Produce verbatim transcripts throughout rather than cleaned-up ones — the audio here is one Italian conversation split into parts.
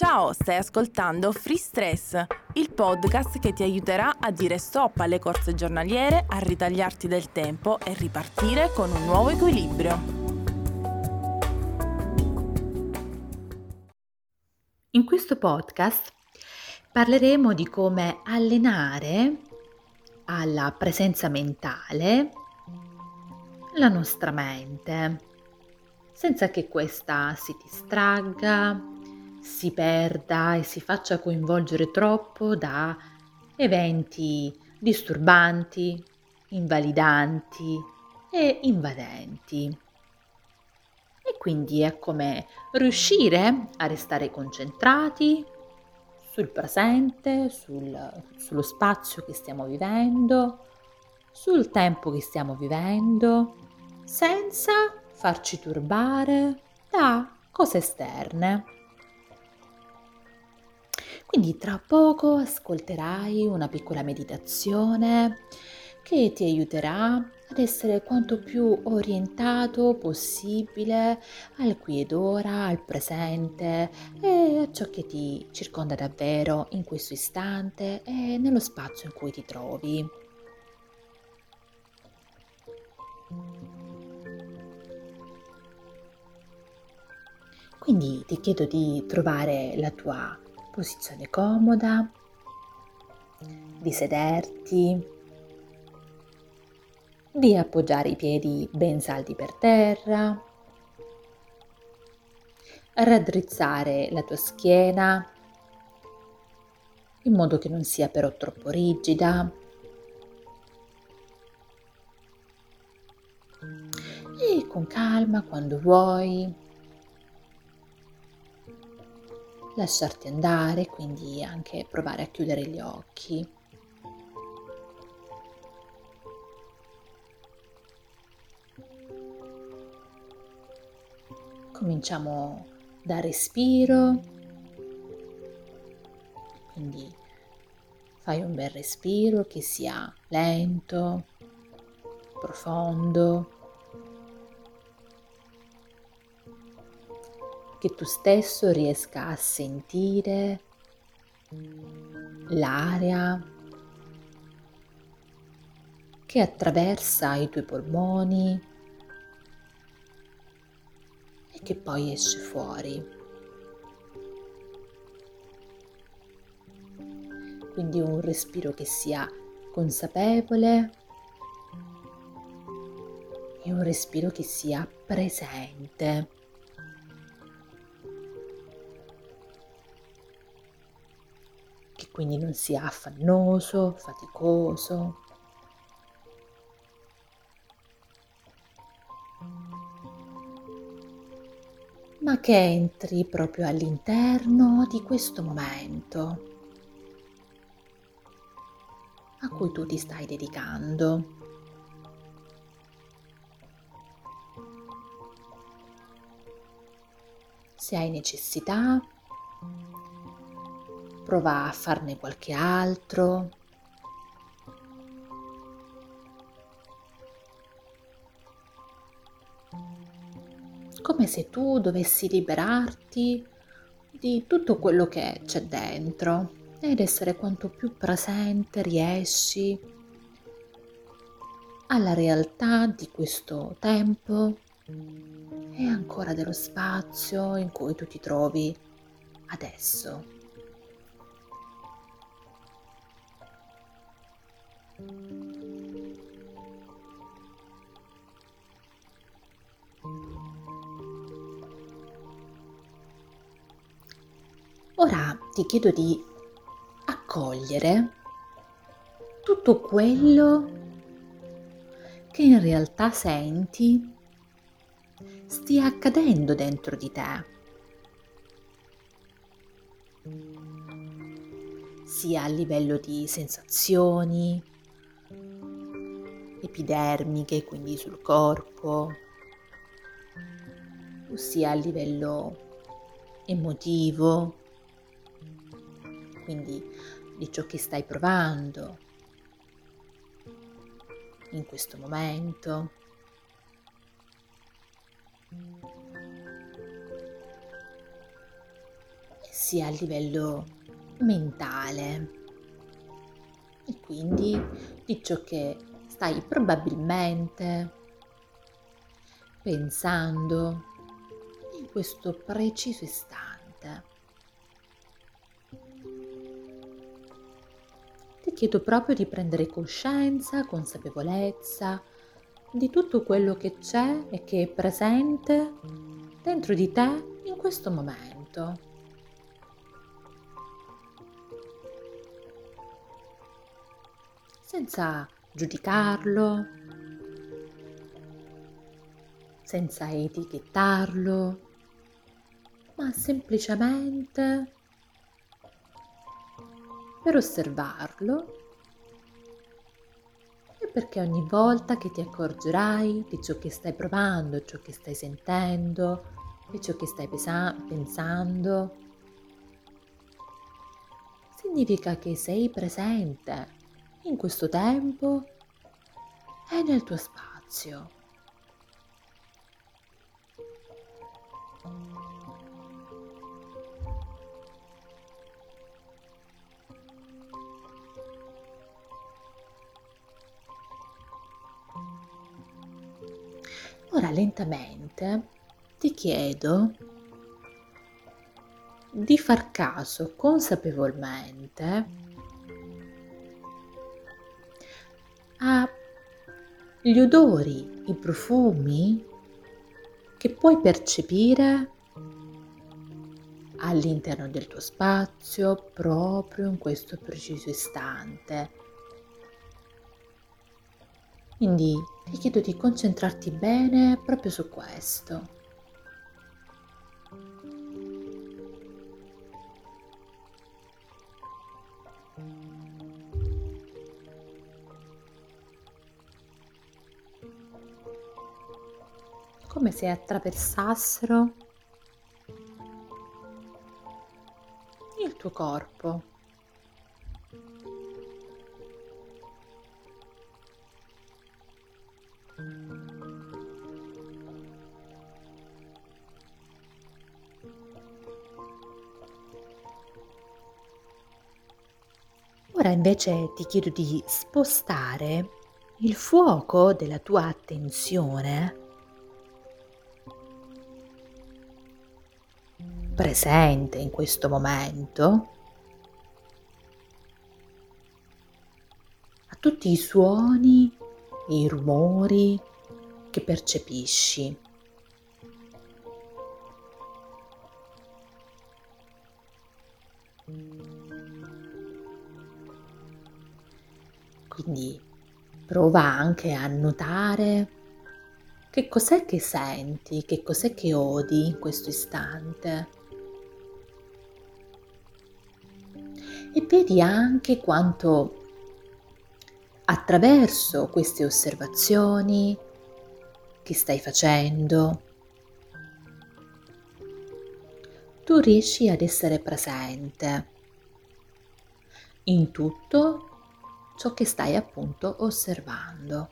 Ciao, stai ascoltando Free Stress, il podcast che ti aiuterà a dire stop alle corse giornaliere, a ritagliarti del tempo e ripartire con un nuovo equilibrio. In questo podcast parleremo di come allenare alla presenza mentale la nostra mente, senza che questa si distragga, si perda e si faccia coinvolgere troppo da eventi disturbanti, invalidanti e invadenti. E quindi è come riuscire a restare concentrati sul presente, sul, sullo spazio che stiamo vivendo, sul tempo che stiamo vivendo, senza farci turbare da cose esterne. Quindi tra poco ascolterai una piccola meditazione che ti aiuterà ad essere quanto più orientato possibile al qui ed ora, al presente e a ciò che ti circonda davvero in questo istante e nello spazio in cui ti trovi. Quindi ti chiedo di trovare la tua posizione comoda, di sederti, di appoggiare i piedi ben saldi per terra, raddrizzare la tua schiena in modo che non sia però troppo rigida e con calma, quando vuoi, lasciarti andare, quindi anche provare a chiudere gli occhi. Cominciamo da respiro, quindi fai un bel respiro che sia lento, profondo, che tu stesso riesca a sentire l'aria che attraversa i tuoi polmoni e che poi esce fuori. Quindi un respiro che sia consapevole e un respiro che sia presente. Che quindi non sia affannoso, faticoso. Ma che entri proprio all'interno di questo momento a cui tu ti stai dedicando. Se hai necessità, prova a farne qualche altro. Come se tu dovessi liberarti di tutto quello che c'è dentro ed essere quanto più presente riesci alla realtà di questo tempo e ancora dello spazio in cui tu ti trovi adesso. Ora ti chiedo di accogliere tutto quello che in realtà senti stia accadendo dentro di te, sia a livello di sensazioni epidermiche, quindi sul corpo, sia a livello emotivo, quindi di ciò che stai provando in questo momento. E sia a livello mentale e quindi di ciò che stai probabilmente pensando in questo preciso istante. Ti chiedo proprio di prendere coscienza, consapevolezza di tutto quello che c'è e che è presente dentro di te in questo momento. Senza giudicarlo, senza etichettarlo, ma semplicemente per osservarlo e perché ogni volta che ti accorgerai di ciò che stai provando, ciò che stai sentendo e ciò che stai pesa- pensando, significa che sei presente in questo tempo e nel tuo spazio. Ora lentamente ti chiedo di far caso consapevolmente agli odori, i profumi che puoi percepire all'interno del tuo spazio proprio in questo preciso istante. Quindi ti chiedo di concentrarti bene proprio su questo. Come se attraversassero il tuo corpo. Ora invece ti chiedo di spostare il fuoco della tua attenzione presente in questo momento a tutti i suoni e i rumori che percepisci. Quindi prova anche a notare che cos'è che senti, che cos'è che odi in questo istante. E vedi anche quanto attraverso queste osservazioni che stai facendo tu riesci ad essere presente in tutto ciò che stai appunto osservando.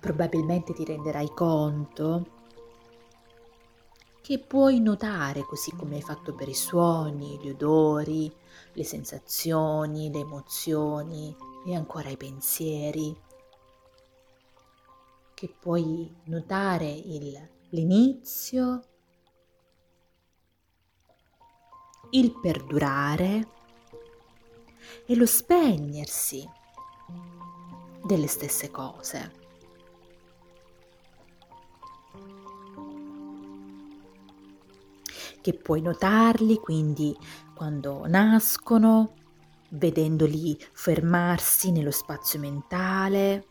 Probabilmente ti renderai conto che puoi notare, così come hai fatto per i suoni, gli odori, le sensazioni, le emozioni e ancora i pensieri, che puoi notare il, l'inizio, il perdurare e lo spegnersi delle stesse cose. Che puoi notarli quindi quando nascono, vedendoli fermarsi nello spazio mentale,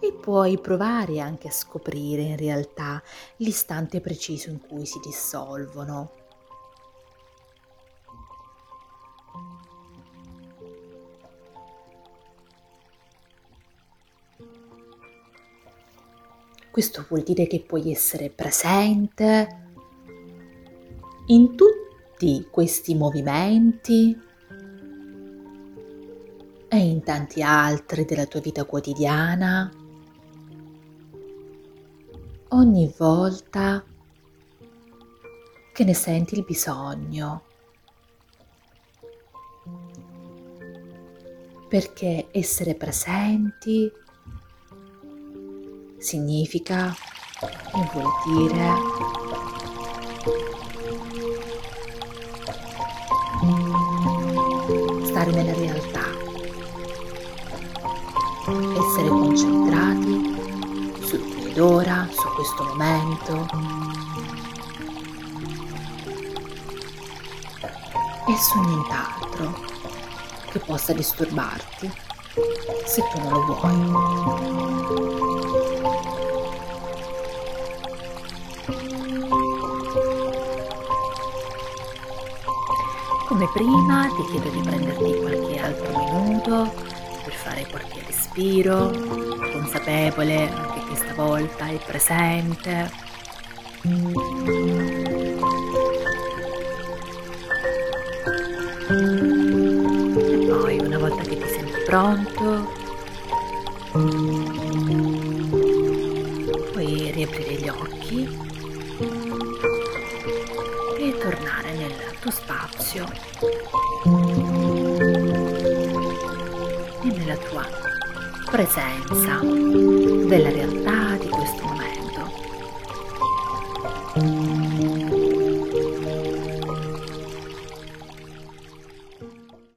e puoi provare anche a scoprire in realtà l'istante preciso in cui si dissolvono. Questo vuol dire che puoi essere presente in tutti questi movimenti e in tanti altri della tua vita quotidiana, ogni volta che ne senti il bisogno, perché essere presenti significa e vuol dire stare nella realtà, essere concentrati su qui ed ora, su questo momento e su nient'altro che possa disturbarti se tu non lo vuoi. Come prima ti chiedo di prenderti qualche altro minuto per fare qualche respiro consapevole, anche che stavolta è presente, e poi una volta che ti senti pronto puoi riaprire gli occhi e tornare nel tuo spazio e nella tua presenza della realtà, di